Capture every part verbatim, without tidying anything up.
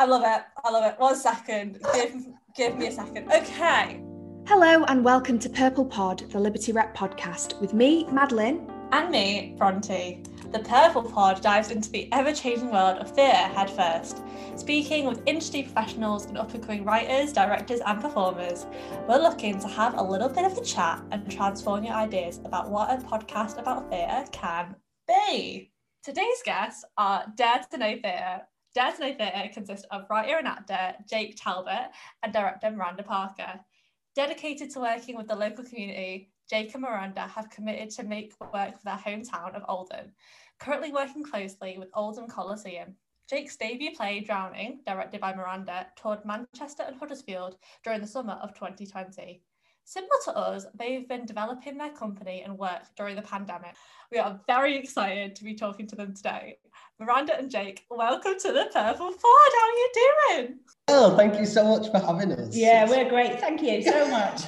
I love it. I love it. One second. Give, give me a second. Okay. Hello and welcome to Purple Pod, the Liberty Rep podcast, with me, Madeline. And me, Bronte. The Purple Pod dives into the ever-changing world of theatre headfirst, speaking with industry professionals and up-and-coming writers, directors and performers. We're looking to have a little bit of a chat and transform your ideas about what a podcast about theatre can be. Today's guests are Dare to Know Theatre. Dare to Know Theatre consists of writer and actor Jake Talbot and director Miranda Parker. Dedicated to working with the local community, Jake and Miranda have committed to make work for their hometown of Oldham, currently working closely with Oldham Coliseum. Jake's debut play, Drowning, directed by Miranda, toured Manchester and Huddersfield during the summer of twenty twenty. Similar to us, they've been developing their company and work during the pandemic. We are very excited to be talking to them today. Miranda and Jake, welcome to the Purple Pod. How are you doing? Oh, thank you so much for having us. Yeah, we're great. Thank you so much.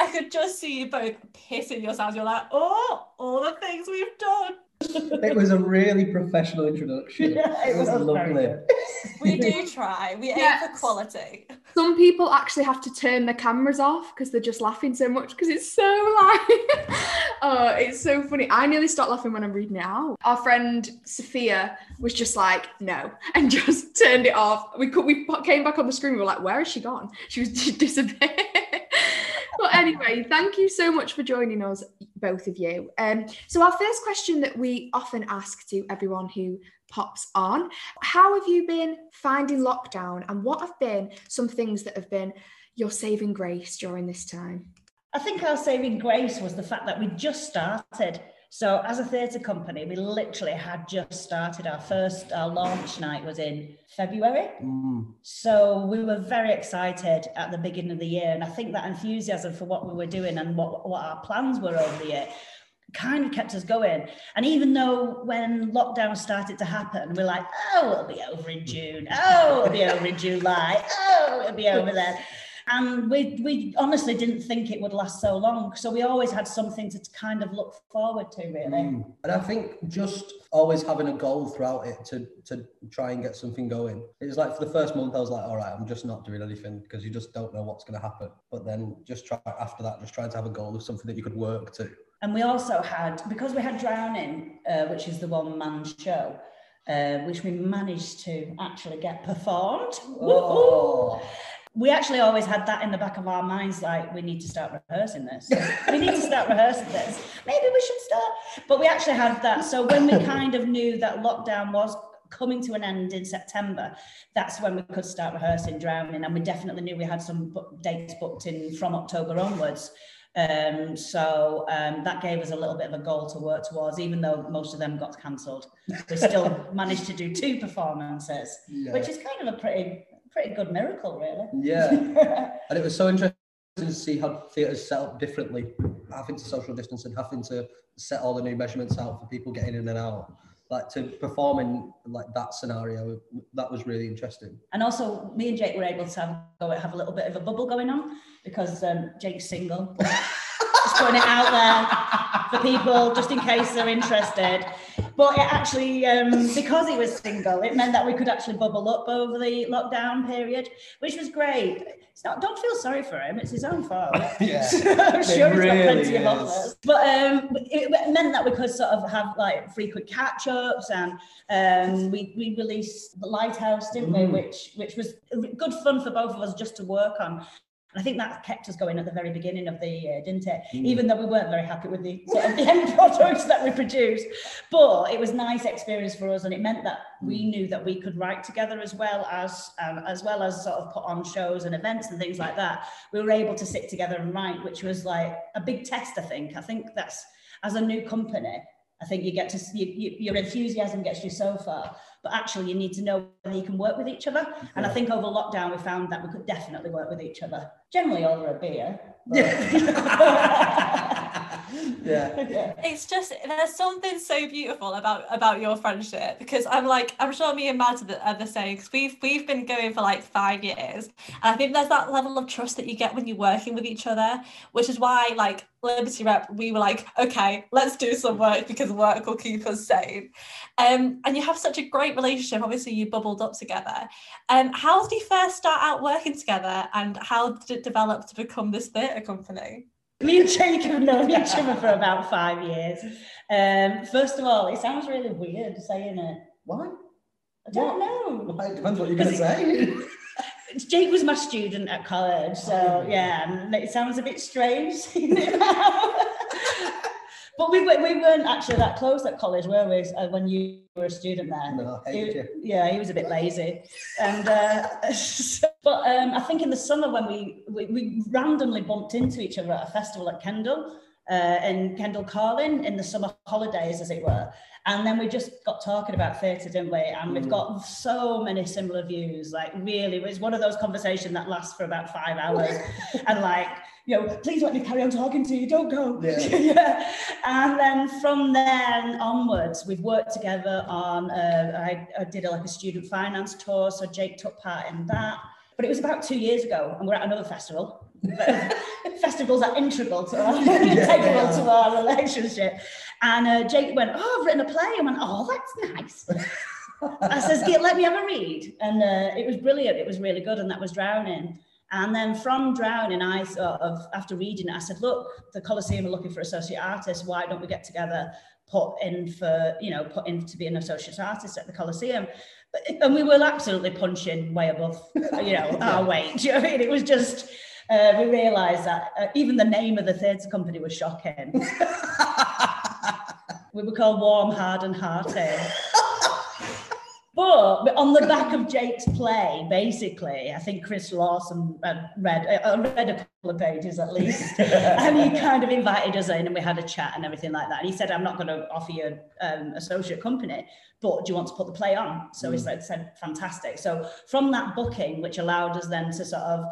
I could just see you both pissing yourselves. You're like, oh, all the things we've done. It was a really professional introduction. Yeah, it was, it was lovely. We do try. We yes. aim for quality. Some people actually have to turn their cameras off because they're just laughing so much because it's so like, oh, it's so funny. I nearly start laughing when I'm reading it out. Our friend Sophia was just like, no, and just turned it off. We could, we came back on the screen. We were like, where has she gone? She was she disappeared. But anyway, thank you so much for joining us, both of you. Um, so our first question that we often ask to everyone who pops on, how have you been finding lockdown and what have been some things that have been your saving grace during this time? I think our saving grace was the fact that we just started. So as a theatre company, we literally had just started. Our first, our launch night was in February. Mm. So we were very excited at the beginning of the year. And I think that enthusiasm for what we were doing and what, what our plans were over the year kind of kept us going. And even though when lockdown started to happen, we're like, oh, it'll be over in June. Oh, it'll be over in July. Oh, it'll be over then. And we we honestly didn't think it would last so long. So we always had something to kind of look forward to, really. Mm. And I think just always having a goal throughout it to, to try and get something going. It was like for the first month, I was like, all right, I'm just not doing anything because you just don't know what's going to happen. But then just try after that, just trying to have a goal of something that you could work to. And we also had, because we had Drowning, uh, which is the one-man show, uh, which we managed to actually get performed. Oh. We actually always had that in the back of our minds, like, we need to start rehearsing this. We need to start rehearsing this. Maybe we should start. But we actually had that. So when we kind of knew that lockdown was coming to an end in September, that's when we could start rehearsing Drowning. And we definitely knew we had some book dates booked in from October onwards. Um, so um, that gave us a little bit of a goal to work towards, even though most of them got cancelled. We still managed to do two performances, yeah. Which is kind of a pretty... pretty good miracle, really. Yeah. And it was so interesting to see how theatre's set up differently, having to social distance and having to set all the new measurements out for people getting in and out. Like, to perform in like that scenario, that was really interesting. And also, me and Jake were able to have, go, have a little bit of a bubble going on because um, Jake's single. Just putting it out there for people, just in case they're interested. But it actually, um, because he was single, it meant that we could actually bubble up over the lockdown period, which was great. It's not, don't feel sorry for him, it's his own fault. Yeah, I'm sure he's really got plenty of others. But um, it meant that we could sort of have like frequent catch-ups, and um, we, we released The Lighthouse, didn't mm. we? Which, which was good fun for both of us just to work on. I think that kept us going at the very beginning of the year, didn't it? Mm. Even though we weren't very happy with the, sort of the end products that we produced. But it was a nice experience for us, and it meant that we knew that we could write together as well as um, as well as sort of put on shows and events and things like that. We were able to sit together and write, which was like a big test, I think. I think that's, as a new company, I think you get to see, you, your enthusiasm gets you so far, but actually you need to know whether you can work with each other. And I think over lockdown, we found that we could definitely work with each other. generally order a beer. But... Yeah. Yeah. Yeah. It's just, there's something so beautiful about about your friendship, because I'm like, I'm sure me and Mads are the, are the same, because we've, we've been going for like five years. And I think there's that level of trust that you get when you're working with each other, which is why, like, Liberty Rep, we were like, okay, let's do some work because work will keep us sane. Um, and you have such a great relationship. Obviously, you bubbled up together. Um, how did you first start out working together, and how did it develop to become this theatre company? Me and Jake have known each other for about five years. Um, first of all, it sounds really weird saying it. Why? I don't what? know. Well, it depends what you're going to say. Jake was my student at college, so yeah, it sounds a bit strange seeing it now. But we, we weren't actually that close at college, were we, when you were a student there? No, I hate you. Yeah, he was a bit lazy. And uh, so, but um, I think in the summer when we, we, we randomly bumped into each other at a festival at Kendal, uh, in Kendal Carlin, in the summer holidays, as it were. And then we just got talking about theatre, didn't we? And we've got so many similar views. Like, really, it's one of those conversations that lasts for about five hours. And like, you know, please let me carry on talking to you, don't go. Yeah. Yeah. And then from then onwards, we've worked together on, uh, I, I did a, like a student finance tour, so Jake took part in that. But it was about two years ago, and we're at another festival. Festivals are integral to our, yeah, integral to our relationship. And uh, Jake went, oh, I've written a play. I went, oh, that's nice. I says, yeah, let me have a read. And uh, it was brilliant. It was really good. And that was Drowning. And then from Drowning, I sort of, after reading it, I said, look, the Coliseum are looking for associate artists. Why don't we get together, put in for, you know, put in to be an associate artist at the Coliseum? And we were absolutely punching way above, you know, yeah, our weight. Do you know what I mean? It was just... Uh, we realised that uh, even the name of the theatre company was shocking. We were called Warm, Hard and Hearty. But, but on the back of Jake's play, basically, I think Chris Lawson read, read, uh, read a couple of pages at least. And he kind of invited us in and we had a chat and everything like that. And he said, I'm not going to offer you an um, associate company, but do you want to put the play on? So mm. he said, fantastic. So from that booking, which allowed us then to sort of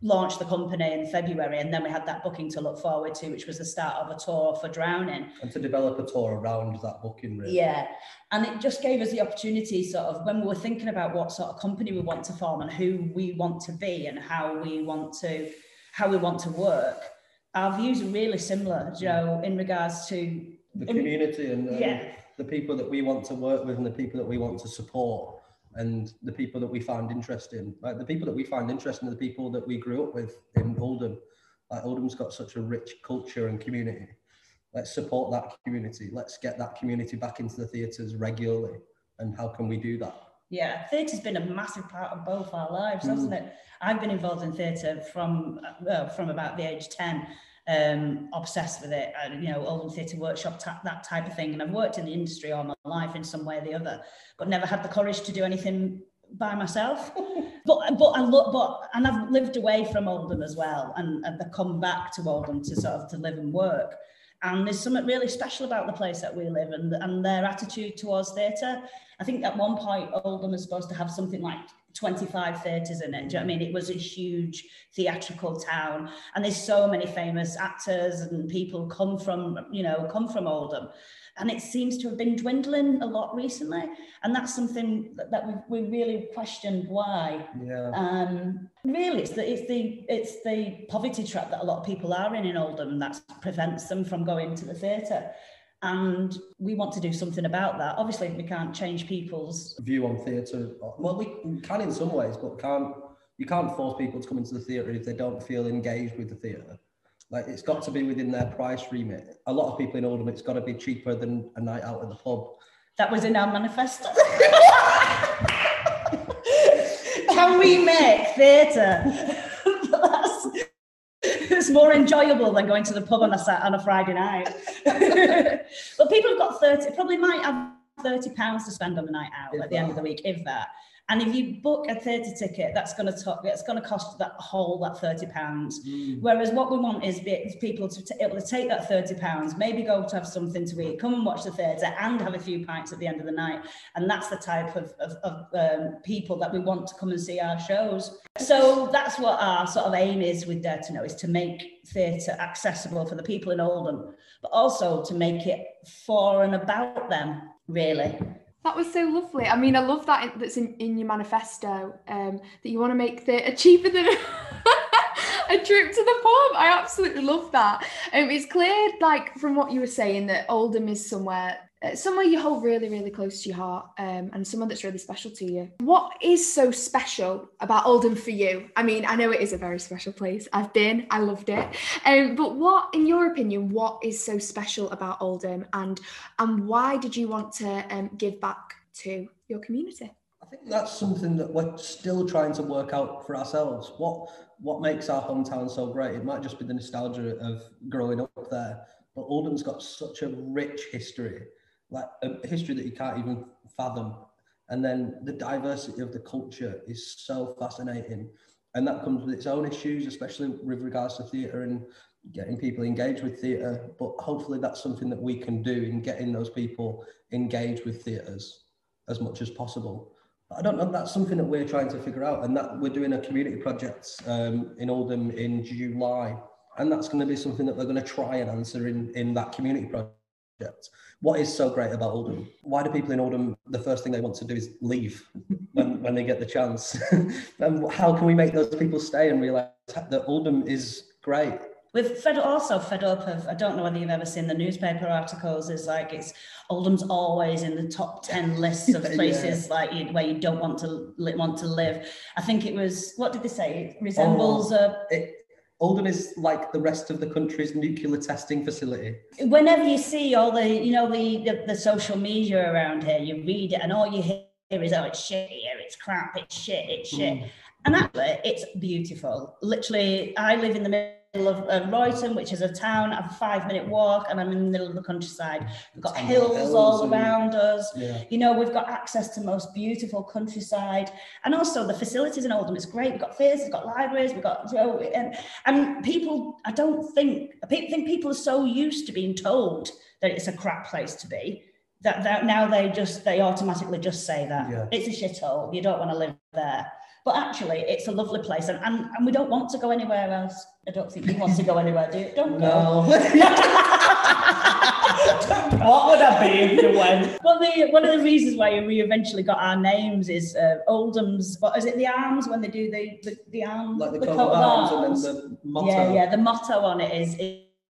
launched the company in February, and then we had that booking to look forward to, which was the start of a tour for Drowning. And to develop a tour around that booking, really. Yeah, and it just gave us the opportunity, sort of, when we were thinking about what sort of company we want to form and who we want to be and how we want to, how we want to work, our views are really similar, you know, in regards to... The community in, and um, yeah. the people that we want to work with and the people that we want to support. And the people that we find interesting, like the people that we find interesting are the people that we grew up with in Oldham. Like Oldham's got such a rich culture and community. Let's support that community. Let's get that community back into the theatres regularly. And how can we do that? Yeah, theatre's been a massive part of both our lives, mm. hasn't it? I've been involved in theatre from well, from about the age ten. Um, obsessed with it, uh, you know, Oldham Theatre Workshop, ta- that type of thing. And I've worked in the industry all my life in some way or the other, but never had the courage to do anything by myself. but but I look, but and I've lived away from Oldham as well, and I've come back to Oldham to sort of to live and work. And there's something really special about the place that we live and and their attitude towards theatre. I think at one point Oldham is supposed to have something like twenty-five theatres in it. Do you know what I mean? It was a huge theatrical town, and there's so many famous actors and people come from, you know, come from Oldham, and it seems to have been dwindling a lot recently. And that's something that, that we, we really questioned why. Yeah. Um, really, it's the, it's the it's the poverty trap that a lot of people are in in Oldham that prevents them from going to the theatre. And we want to do something about that. Obviously, we can't change people's view on theatre. Well, we can in some ways, but can't. You can't force people to come into the theatre if they don't feel engaged with the theatre. Like, it's got to be within their price remit. A lot of people in Oldham, it's got to be cheaper than a night out at the pub. That was in our manifesto. Can we make theatre? It's more enjoyable than going to the pub on a Saturday, on a Friday night. But people have got thirty, probably might have thirty pounds to spend on the night out if at the that. end of the week, if that. And if you book a theatre ticket, that's going to talk, it's going to cost that whole, that thirty pounds. Mm. Whereas what we want is people to be able to take that thirty pounds, maybe go to have something to eat, come and watch the theatre and have a few pints at the end of the night. And that's the type of, of, of um, people that we want to come and see our shows. So that's what our sort of aim is with Dare to Know, is to make theatre accessible for the people in Oldham, but also to make it for and about them, really. That was so lovely. I mean, I love that that's in, in your manifesto, um, that you want to make theatre cheaper than a trip to the pub. I absolutely love that. Um, it's clear, like, from what you were saying, that Oldham is somewhere, uh, somewhere you hold really, really close to your heart, um, and someone that's really special to you. What is so special about Oldham for you? I mean, I know it is a very special place. I've been, I loved it. Um, but what, in your opinion, what is so special about Oldham, and and why did you want to um, give back to your community? I think that's something that we're still trying to work out for ourselves. What what makes our hometown so great? It might just be the nostalgia of growing up there, but Oldham's got such a rich history, like a history that you can't even fathom. And then the diversity of the culture is so fascinating. And that comes with its own issues, especially with regards to theatre and getting people engaged with theatre. But hopefully that's something that we can do in getting those people engaged with theatres as much as possible. I don't know, that's something that we're trying to figure out, and that we're doing a community project um, in Oldham in July, and that's going to be something that we're going to try and answer in, in that community project. What is so great about Oldham? Why do people in Oldham, the first thing they want to do is leave when, when they get the chance? And how can we make those people stay and realise that Oldham is great? We're fed, also fed up of, I don't know whether you've ever seen the newspaper articles, is like it's Oldham's always in the top ten lists of places yeah. like you, where you don't want to want to live. I think it was, what did they say? It resembles oh, a... It, Oldham is like the rest of the country's nuclear testing facility. Whenever you see all the, you know, the, the, the social media around here, you read it and all you hear is, oh, it's shit here, it's crap, it's shit, it's shit. Mm. And actually, it's beautiful. Literally, I live in the middle of uh, Royton, which is a town, a five-minute walk, and I'm in the middle of the countryside. We've got hills, hills all and... around us. Yeah. You know, we've got access to most beautiful countryside, and also the facilities in Oldham. It's great. We've got theatres, we've got libraries, we've got you know, and, and people. I don't think I think people are so used to being told that it's a crap place to be that, that now they just they automatically just say that yeah. It's a shithole. You don't want to live there. But actually, it's a lovely place, and, and, and we don't want to go anywhere else. I don't think you want to go anywhere, do you? Don't no. go. What would I be if you went? Well, the, one of the reasons why we eventually got our names is uh, Oldham's, what is it, the arms, when they do the, the, the arms? Like the, the coat of arms, arms and then the motto. Yeah, yeah, the motto on it is,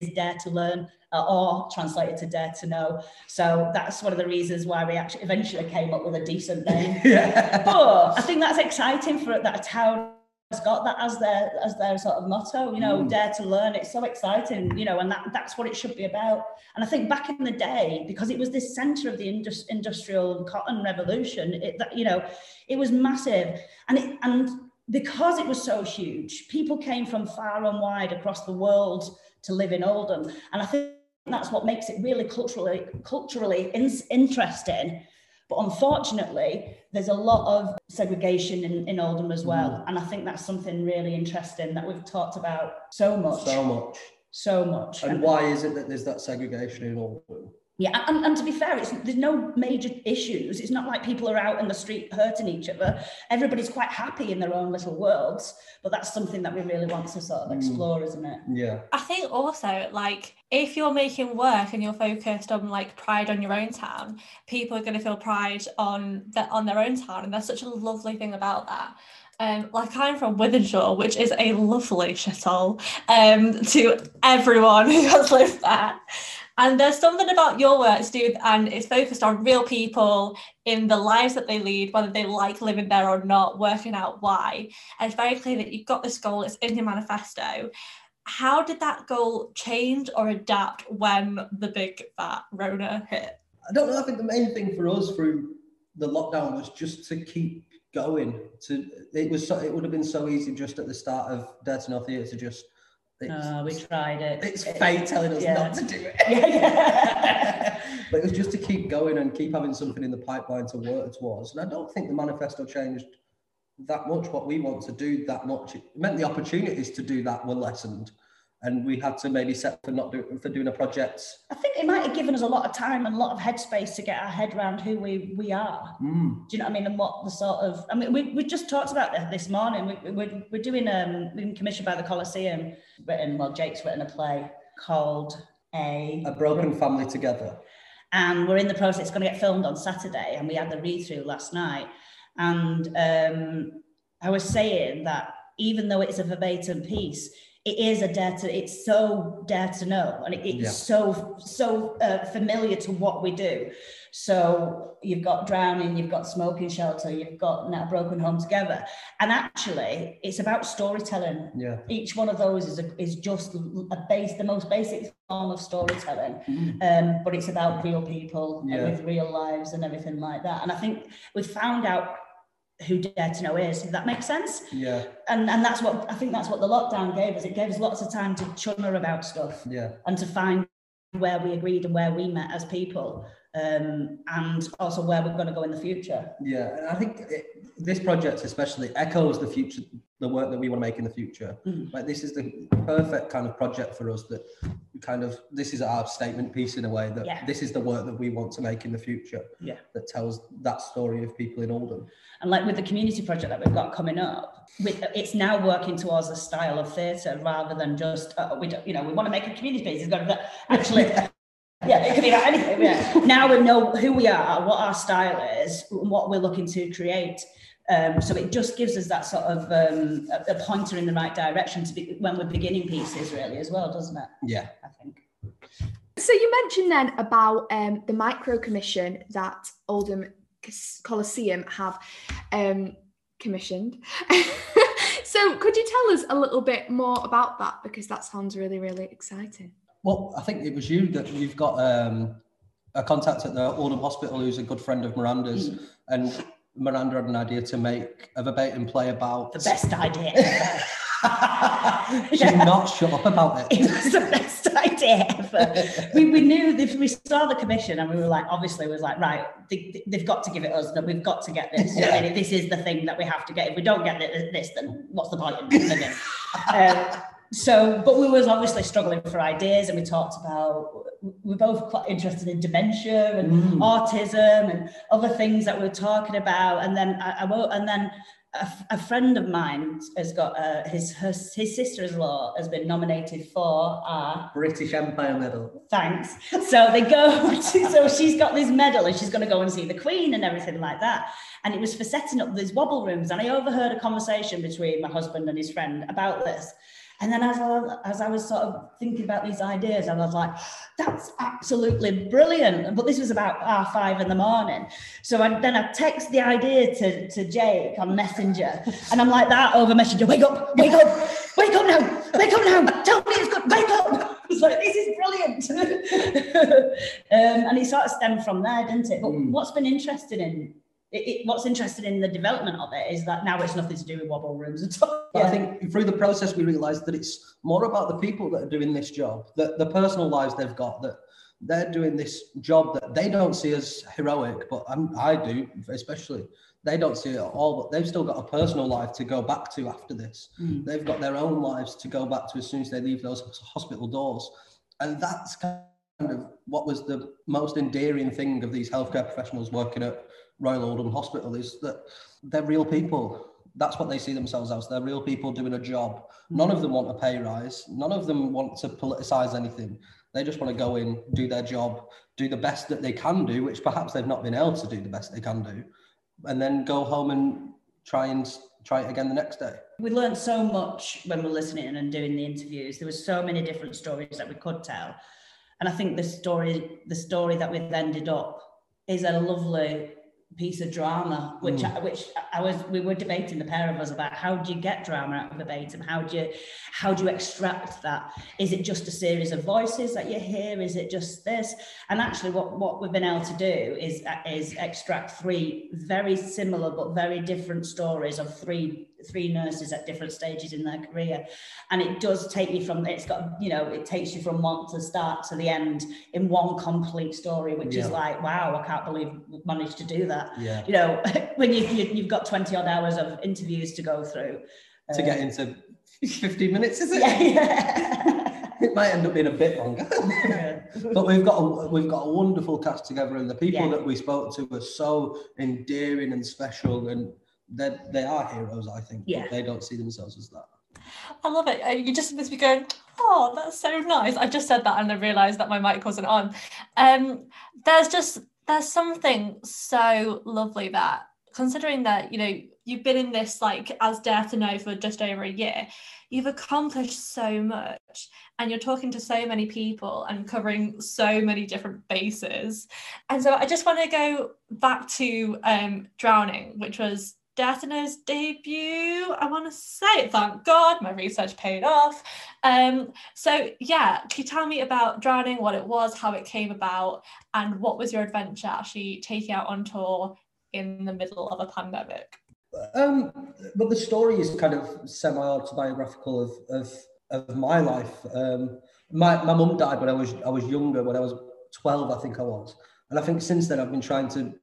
is Dare to Learn, or translated to Dare to Know. So that's one of the reasons why we actually eventually came up with a decent name. Yeah. But I think that's exciting for that a town has got that as their as their sort of motto, you know, mm. Dare to Learn. It's so exciting, you know, and that, that's what it should be about. And I think back in the day, because it was this centre of the indus- industrial cotton revolution, it, that, you know, it was massive. And it, and because it was so huge, people came from far and wide across the world to live in Oldham. And I think that's what makes it really culturally culturally in- interesting. But unfortunately, there's a lot of segregation in, in Oldham as well. Mm. And I think that's something really interesting that we've talked about so much. So much. So much. And, and why is it that there's that segregation in Oldham? Yeah, and, and to be fair, it's, there's no major issues. It's not like people are out in the street hurting each other. Everybody's quite happy in their own little worlds, but that's something that we really want to sort of explore, mm. isn't it? Yeah. I think also, like, if you're making work and you're focused on, like, pride on your own town, people are going to feel pride on, the, on their own town, and that's such a lovely thing about that. Um, like, I'm from Wythenshawe, which is a lovely shithole um, to everyone who has lived there. And there's something about your work, Stu, and it's focused on real people in the lives that they lead, whether they like living there or not, working out why. And it's very clear that you've got this goal, it's in your manifesto. How did that goal change or adapt when the big fat Rona hit? I don't know, I think the main thing for us through the lockdown was just to keep going. To it was so, it would have been so easy just at the start of Dare to Know Theatre to just... It's, oh, we tried it. It's fate telling us yeah. not to do it. Yeah, yeah. But it was just to keep going and keep having something in the pipeline to work towards. And I don't think the manifesto changed that much. What we want to do that much, it meant the opportunities to do that were lessened. And we had to maybe set for not do, for doing a project. I think it might have given us a lot of time and a lot of headspace to get our head around who we we are. Mm. Do you know what I mean? And what the sort of, I mean, we we just talked about that this morning. We, we're we're doing um we've been commissioned by the Coliseum, written well, Jake's written a play called A A Broken Family Together, and we're in the process. It's going to get filmed on Saturday, and we had the read through last night. And um, I was saying that even though it's a verbatim piece, it is a dare to, it's so dare to know, and it, it's yeah. so, so uh, familiar to what we do. So you've got Drowning, you've got Smoking Shelter, you've got Now Broken Home Together. And actually, it's about storytelling. Yeah. Each one of those is a, is just a base, the most basic form of storytelling. Mm-hmm. Um, but it's about real people yeah. and with real lives and everything like that. And I think we've found out who Dare to Know is, if that makes sense. Yeah. And and that's what, I think that's what the lockdown gave us. It gave us lots of time to chummer about stuff. Yeah. And to find where we agreed and where we met as people, um, and also where we're going to go in the future. Yeah. And I think it, this project especially echoes the future, the work that we want to make in the future. Mm. Like this is the perfect kind of project for us, that kind of, this is our statement piece in a way, that yeah. this is the work that we want to make in the future. Yeah. That tells that story of people in Oldham. And like with the community project that we've got coming up, with, it's now working towards a style of theatre rather than just, uh, we don't, you know, we want to make a community piece. It's got to actually, yeah. yeah, it could be about anything. Yeah. Now we know who we are, what our style is, and what we're looking to create. Um, so it just gives us that sort of um, a, a pointer in the right direction to be, when we're beginning pieces, really, as well, doesn't it? Yeah, I think. So you mentioned then about um, the micro commission that Oldham Coliseum have um, commissioned. So could you tell us a little bit more about that? Because that sounds really, really exciting. Well, I think it was you that you've got um, a contact at the Oldham Hospital who's a good friend of Miranda's, mm. and Miranda had an idea to make a verbatim play about... The best idea. She's yeah. not shut up about it. It was the best idea ever. we, we knew, the, we saw the commission and we were like, obviously, we was like, right, they, they've got to give it us, that we've got to get this. Yeah. I mean, this is the thing that we have to get. If we don't get this, then what's the point in it? um, So, but we was obviously struggling for ideas, and we talked about, we're both quite interested in dementia and mm. autism and other things that we were talking about. And then I, I wrote, and then a, a friend of mine has got uh, his her, his sister-in-law has been nominated for our British Empire Medal. Thanks. So they go. To, so she's got this medal, and she's going to go and see the Queen and everything like that. And it was for setting up these wobble rooms. And I overheard a conversation between my husband and his friend about this. And then as I, as I was sort of thinking about these ideas, I was like, that's absolutely brilliant. But this was about half five in the morning. So I, then I text the idea to, to Jake on Messenger. And I'm like that over Messenger, wake up, wake up, wake up now, wake up now, tell me it's good, wake up. I was like, this is brilliant. um, and it sort of stemmed from there, didn't it? But mm. what's been interesting in... It, it, what's interesting in the development of it is that now it's nothing to do with wobble rooms at all. But yeah. I think through the process we realised that it's more about the people that are doing this job, that the personal lives they've got, that they're doing this job that they don't see as heroic, but I'm, I do especially. They don't see it at all, but they've still got a personal life to go back to after this. Mm. They've got their own lives to go back to as soon as they leave those hospital doors, and that's kind of what was the most endearing thing of these healthcare professionals working at Royal Oldham Hospital, is that they're real people. That's what they see themselves as. They're real people doing a job. None of them want a pay rise. None of them want to politicise anything. They just want to go in, do their job, do the best that they can do, which perhaps they've not been able to do the best they can do, and then go home and try and try it again the next day. We learned so much when we're listening and doing the interviews. There were so many different stories that we could tell. And I think the story, the story that we've ended up is a lovely piece of drama, which mm. I, which I was we were debating, the pair of us, about how do you get drama out of verbatim? How do you how do you extract that? Is it just a series of voices that you hear? Is it just this? And actually, what what we've been able to do is is extract three very similar but very different stories of three three nurses at different stages in their career. And it does take you from, it's got, you know, it takes you from one to start to the end in one complete story, which yeah. is like, wow, I can't believe we managed to do that. Yeah. You know, when you, you, you've got twenty odd hours of interviews to go through. To um, get into fifteen minutes, is it? Yeah, yeah. It might end up being a bit longer. Yeah. But we've got a, we've got a wonderful cast together, and the people yeah. that we spoke to were so endearing and special, and they are heroes, I think. Yeah. But they don't see themselves as that. I love it. You just must be going, oh, that's so nice. I just said that and I realised that my mic wasn't on. Um, there's just, there's something so lovely that, considering that, you know, you've been in this, like, as Dare to Know for just over a year, you've accomplished so much, and you're talking to so many people and covering so many different bases. And so I just want to go back to um, Drowning, which was Dare to Know's debut, I want to say. Thank God, my research paid off. Um, so yeah, can you tell me about Drowning, what it was, how it came about, and what was your adventure actually taking out on tour in the middle of a pandemic? Um, but the story is kind of semi-autobiographical of of, of my life. Um, my my mum died when I was I was younger, when I was twelve, I think I was, and I think since then I've been trying to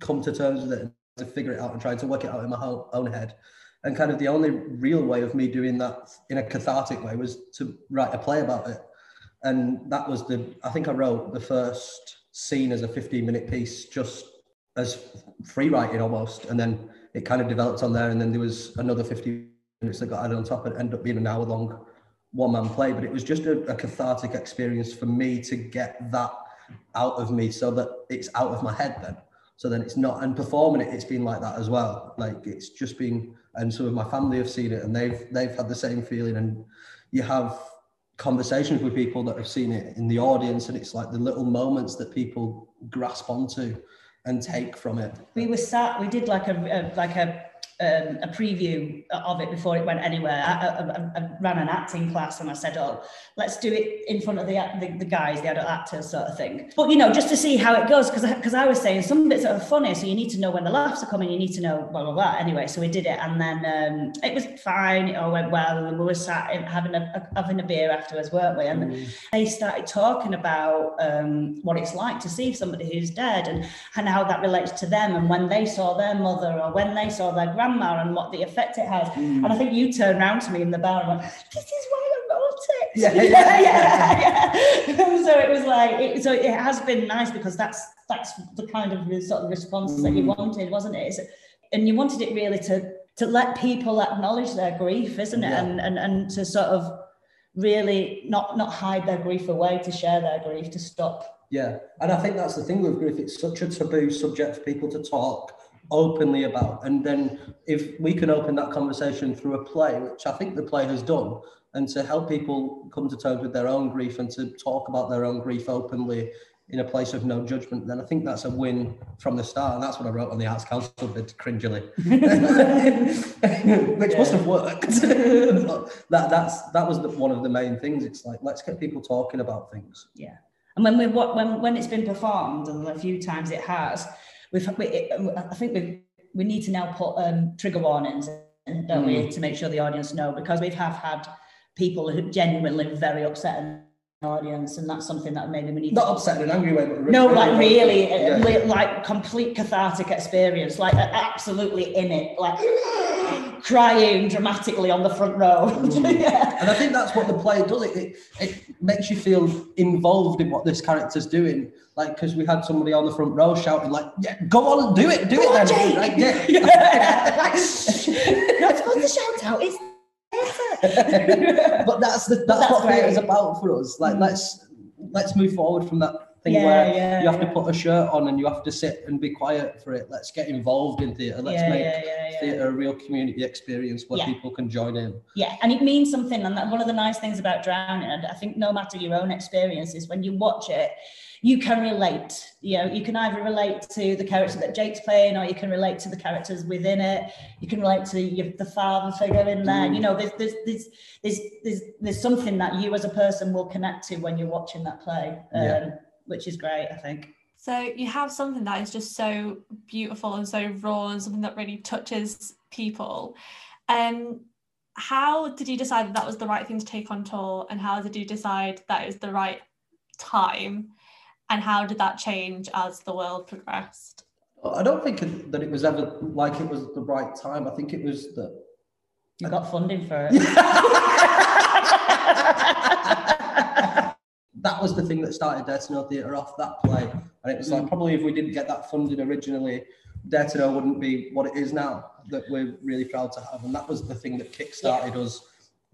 come to terms with it, to figure it out and trying to work it out in my own head. And kind of the only real way of me doing that in a cathartic way was to write a play about it. And that was the, I think I wrote the first scene as a fifteen minute piece, just as free writing almost. And then it kind of developed on there. And then there was another fifteen minutes that got added on top and ended up being an hour long one man play. But it was just a, a cathartic experience for me to get that out of me so that it's out of my head then. So then it's not, and performing it, it's been like that as well. Like, it's just been, and some of my family have seen it and they've they've had the same feeling. And you have conversations with people that have seen it in the audience, and it's like the little moments that people grasp onto and take from it. We were sat, we did like a, a like a, um, a preview of it before it went anywhere. I, I, I ran an acting class and I said, oh, let's do it in front of the the, the guys, the adult actors sort of thing. But, you know, just to see how it goes, because because I, I was saying some bits are funny, so you need to know when the laughs are coming, you need to know blah, blah, blah. Anyway, so we did it, and then um, it was fine, it all went well, and we were sat having a, a, having a beer afterwards, weren't we? And mm. they started talking about um, what it's like to see somebody who's dead, and, and how that relates to them, and when they saw their mother, or when they saw their grandmother, and what the effect it has. Mm. And I think you turned round to me in the bar and went, this is why I wrote it. Yeah, yeah, yeah, yeah, yeah. So it was like, it, so it has been nice, because that's that's the kind of sort of response mm. that you wanted, wasn't it? It's, and you wanted it really to to let people acknowledge their grief, isn't it? Yeah. And, and and to sort of really not not hide their grief away, to share their grief, to stop. Yeah, and I think that's the thing with grief. It's such a taboo subject for people to talk openly about, and then if we can open that conversation through a play, which I think the play has done, and to help people come to terms with their own grief and to talk about their own grief openly in a place of no judgment, then I think that's a win from the start. And that's what I wrote on the Arts Council bid, cringily, which yeah. must have worked. that that's that was the, one of the main things. It's like, let's get people talking about things. Yeah, and when we when when it's been performed, and a few times it has. We've, we, I think we we need to now put um, trigger warnings in, don't mm. we, to make sure the audience know, because we have had people who genuinely were very upset in the audience, and that's something that maybe we need not to... Not upset in an angry way, but... Really, no, like really, yeah. li- like complete cathartic experience, like absolutely in it, like crying dramatically on the front row. Mm. Yeah. And I think that's what the play does. It, it, it makes you feel involved in what this character's doing. Like, because we had somebody on the front row shouting, like, yeah, go on and do it, do go it on, then. Jake. Like, yeah. yeah. Like, not supposed to shout out, it's But that's the that's, that's what theatre's about for us. Like, mm. let's let's move forward from that thing yeah, where yeah, you have yeah. to put a shirt on and you have to sit and be quiet for it. Let's get involved in theatre. Let's yeah, make yeah, yeah, yeah. theatre a real community experience where yeah. people can join in. Yeah, and it means something. And that, one of the nice things about Drowning, and I think no matter your own experience, is when you watch it, you can relate. You know, you can either relate to the character that Jake's playing, or you can relate to the characters within it. You can relate to your, the father figure in there. Mm. You know, there's there's, there's there's there's there's something that you as a person will connect to when you're watching that play, um, yeah. which is great, I think. So you have something that is just so beautiful and so raw, and something that really touches people. Um, how did you decide that, that was the right thing to take on tour, and how did you decide that it was the right time, and how did that change as the world progressed? I don't think it, that it was ever like it was the right time. I think it was that... You got I, funding for it. That was the thing that started Dare to Know Theatre off, that play. And it was like, probably if we didn't get that funding originally, Dare to Know wouldn't be what it is now, that we're really proud to have. And that was the thing that kick-started yeah. us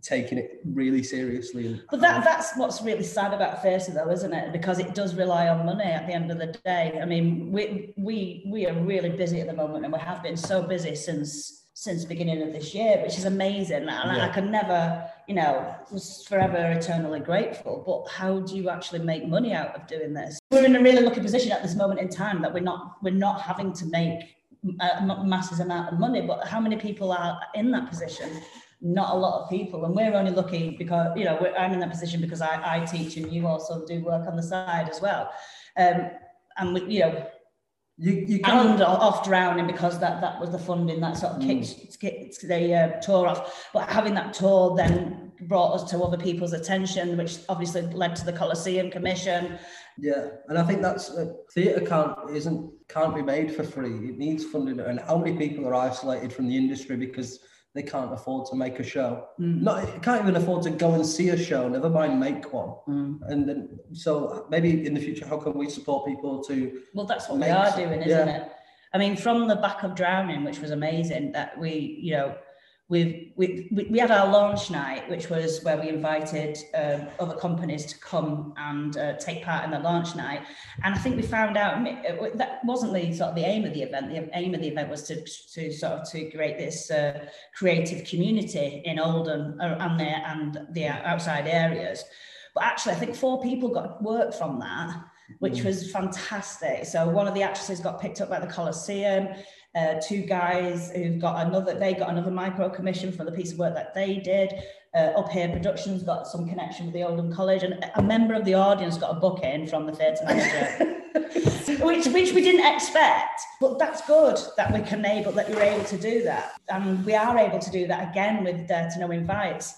taking it really seriously. But that that's what's really sad about theatre, though, isn't it? Because it does rely on money at the end of the day. I mean, we we we are really busy at the moment, and we have been so busy since since the beginning of this year, which is amazing. And yeah. I can never, you know, was forever eternally grateful. But how do you actually make money out of doing this? We're in a really lucky position at this moment in time that we're not we're not having to make a massive amount of money. But how many people are in that position? Not a lot of people, and we're only lucky because, you know, we're, I'm in that position because I, I teach, and you also do work on the side as well, um, and we, you know, you, you and off Drowning, because that that was the funding that sort of kicked mm. the uh, tour off. But having that tour then brought us to other people's attention, which obviously led to the Coliseum Commission. Yeah, and I think that's uh, theatre can't isn't can't be made for free. It needs funding, and how many people are isolated from the industry because they can't afford to make a show. Mm. Not, can't even afford to go and see a show, never mind make one. Mm. And then, so maybe in the future, how can we support people to... Well, that's what we are some, doing, isn't yeah. it? I mean, from the back of Drowning, which was amazing, that we, you know, we've, we, we, we had our launch night, which was where we invited um, other companies to come and uh, take part in the launch night. And I think we found out, that wasn't the sort of the aim of the event. The aim of the event was to, to sort of to create this uh, creative community in Oldham and the, and the outside areas. But actually, I think four people got work from that, which was fantastic. So one of the actresses got picked up by the Coliseum, uh, two guys who've got another, they got another micro commission for the piece of work that they did. Uh, Up Here Productions got some connection with the Oldham College, and a member of the audience got a booking from the theatre manager, which which we didn't expect. But that's good that we can able, that you're able to do that. And we are able to do that again with Dare to Know Invites,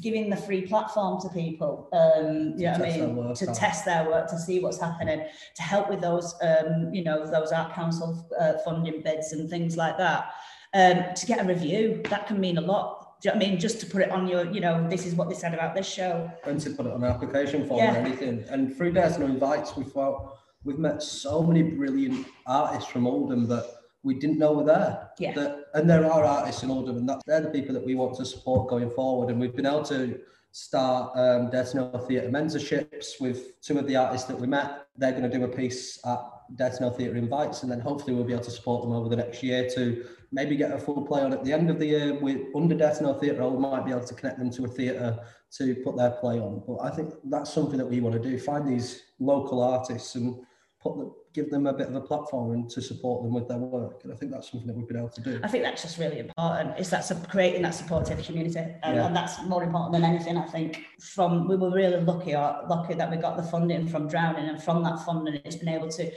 giving the free platform to people, um, you know what I mean, to test their work, to see what's happening, to help with those, um, you know, those Art Council uh, funding bids and things like that, um, to get a review. That can mean a lot. Do you know what I mean? Just to put it on your, you know, this is what they said about this show. And to put it on an application form yeah. or anything. And through Dare to Know Invites, we've, well, we've met so many brilliant artists from Oldham that we didn't know were there. Yeah. That, and there are artists in Oldham, and that's, they're the people that we want to support going forward. And we've been able to start um, Dare to Know Theatre mentorships with two of the artists that we met. They're going to do a piece at Dare to Know Theatre Invites, and then hopefully we'll be able to support them over the next year to maybe get a full play on at the end of the year. We, under Dare to Know Theatre, we might be able to connect them to a theatre to put their play on. But I think that's something that we want to do, find these local artists and put them... give them a bit of a platform and to support them with their work. And I think that's something that we've been able to do. I think that's just really important, is that sub- creating that supportive community. And, yeah. and that's more important than anything, I think. From we were really lucky or lucky that we got the funding from Drowning, and from that funding it's been able to,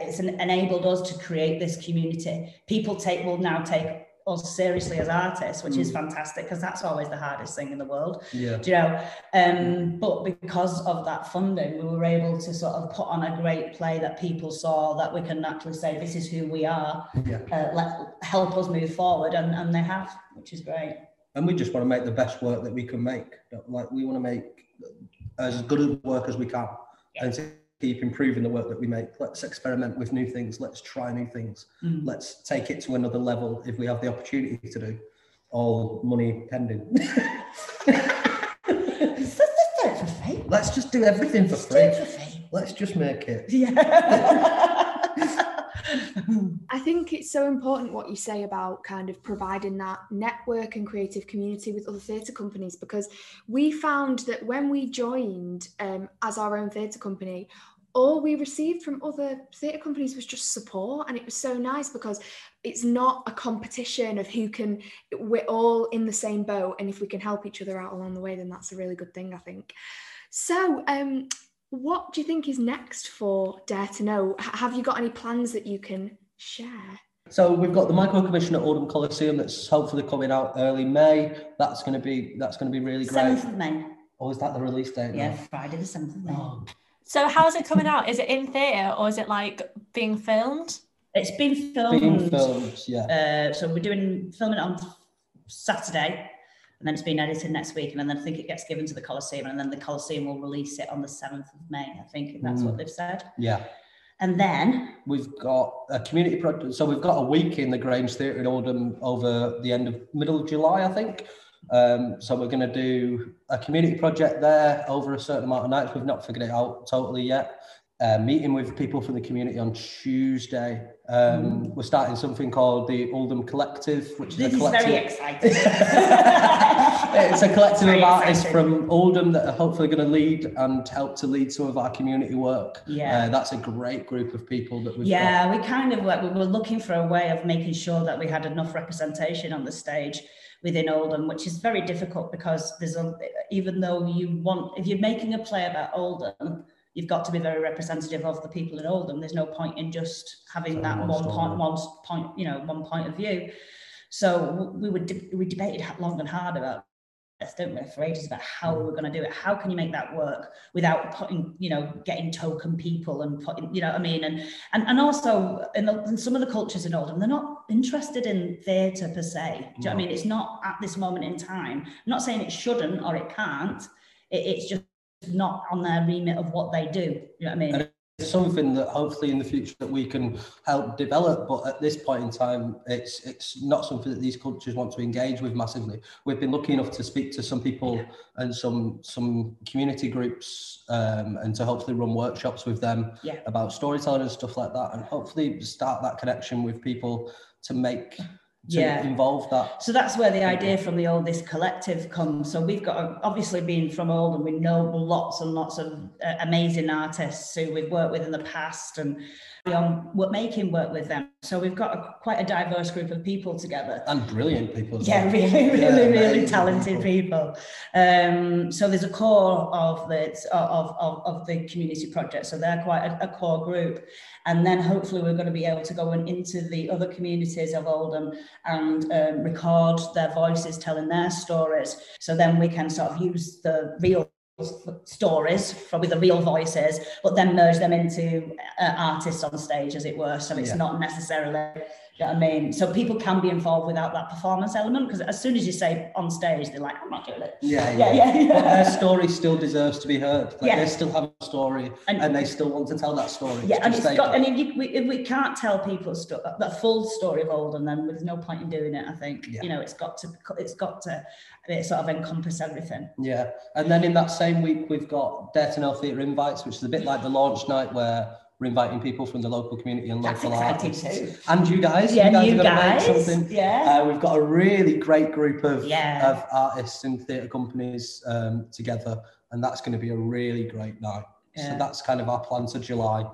it's an, enabled us to create this community. People take will now take us seriously as artists, which mm. is fantastic, because that's always the hardest thing in the world. Yeah. Do you know? Um, but because of that funding, we were able to sort of put on a great play that people saw, that we can actually say, this is who we are, yeah. uh, let, help us move forward, and, and they have, which is great. And we just want to make the best work that we can make. Like, we want to make as good work as we can, yeah. and to keep improving the work that we make. Let's experiment with new things. Let's try new things. Mm. Let's take it to another level if we have the opportunity to do. All money pending. Let's just do it for free. Let's just do everything for free. Do it for free. Let's just make it. Yeah. I think it's so important what you say about kind of providing that network and creative community with other theatre companies, because we found that when we joined um, as our own theatre company, all we received from other theatre companies was just support. And it was so nice, because it's not a competition of who can, we're all in the same boat, and if we can help each other out along the way, then that's a really good thing, I think. So um what do you think is next for Dare to Know? Have you got any plans that you can share? So we've got the micro commission at Oldham Coliseum that's hopefully coming out early May. That's going to be that's going to be really great. seventh of May. Oh, is that the release date? Yeah, now? Friday the seventh of May. Oh. So how's it coming out? Is it in theatre or is it like being filmed? It's been filmed. Being filmed, yeah. Uh, so we're doing filming it on Saturday, and then it's being edited next week, and then I think it gets given to the Coliseum, and then the Coliseum will release it on the seventh of May, I think, if that's mm. what they've said. Yeah. And then we've got a community project. So we've got a week in the Grange Theatre in Oldham over the end of middle of July, I think. Um, so we're going to do a community project there over a certain amount of nights. We've not figured it out totally yet. Uh, meeting with people from the community on Tuesday. Um, mm. We're starting something called the Oldham Collective, which this is a collective. This is very exciting. It's a collective very of artists exciting. from Oldham that are hopefully going to lead and help to lead some of our community work. Yeah, uh, that's a great group of people that we've. Yeah, got. we kind of like we were looking for a way of making sure that we had enough representation on the stage within Oldham, which is very difficult because there's a, even though you want if you're making a play about Oldham. You've got to be very representative of the people in Oldham. There's no point in just having so that one story. point, one point, you know, one point of view. So we would de- we debated long and hard about this, didn't we, for ages about how we were going to do it. How can you make that work without putting, you know, getting token people and putting, you know, what I mean, and and and also in, the, in some of the cultures in Oldham, they're not interested in theatre per se. Do you no. know what I mean? It's not at this moment in time. I'm not saying it shouldn't or it can't. It, it's just. Not on their remit of what they do, you know what I mean? And it's something that hopefully in the future that we can help develop, but at this point in time, it's it's not something that these cultures want to engage with massively. We've been lucky enough to speak to some people yeah. and some some community groups um, and to hopefully run workshops with them yeah. about storytelling and stuff like that, and hopefully start that connection with people to make... To yeah, involve that. So that's where the idea from the all this collective comes. So we've got a, obviously being from Oldham, we know lots and lots of uh, amazing artists who we've worked with in the past, and um, we're making work with them. So we've got a, quite a diverse group of people together. And brilliant people. As yeah, well. really, really, yeah, really talented people. people. Um, so there's a core of the of of, of the community project. So they're quite a, a core group, and then hopefully we're going to be able to go in, into the other communities of Oldham. and um, record their voices telling their stories, so then we can sort of use the real stories from with the real voices, but then merge them into uh, artists on stage, as it were, so it's yeah. not necessarily, you know what I mean, so people can be involved without that performance element, because as soon as you say on stage, they're like, I'm not doing it. Yeah, yeah, yeah. yeah. But their story still deserves to be heard. Like yeah. they still have a story, and, and they still want to tell that story. Yeah, it's and it's got. And if, you, we, if we can't tell people st- the full story of Oldham, then there's no point in doing it. I think yeah. you know, it's got to, it's got to, it sort of encompass everything. Yeah, and then in that same week, we've got Dare to Know Theatre invites, which is a bit like the launch night where. We're inviting people from the local community and local artists. Too. And you guys. Yeah, you guys, you are guys. Make something. Yeah. Uh, we've got a really great group of, yeah. of artists and theatre companies um, together, and that's going to be a really great night. Yeah. So that's kind of our plan for July.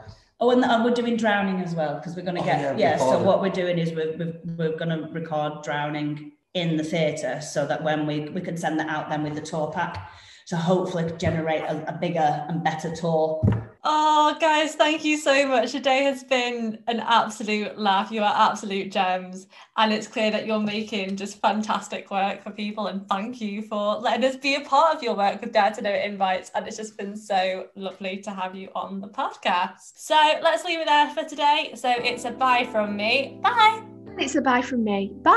Oh, and, the, and we're doing Drowning as well, because we're going to oh, get... Yeah, yeah so what we're doing is we're, we're, we're going to record Drowning in the theatre, so that when we, we can send that out then with the tour pack, to hopefully generate a, a bigger and better tour. Oh, guys, thank you so much. Today has been an absolute laugh. You are absolute gems. And it's clear that you're making just fantastic work for people. And thank you for letting us be a part of your work with Dare to Know Invites. And it's just been so lovely to have you on the podcast. So let's leave it there for today. So it's a bye from me. Bye. It's a bye from me. Bye.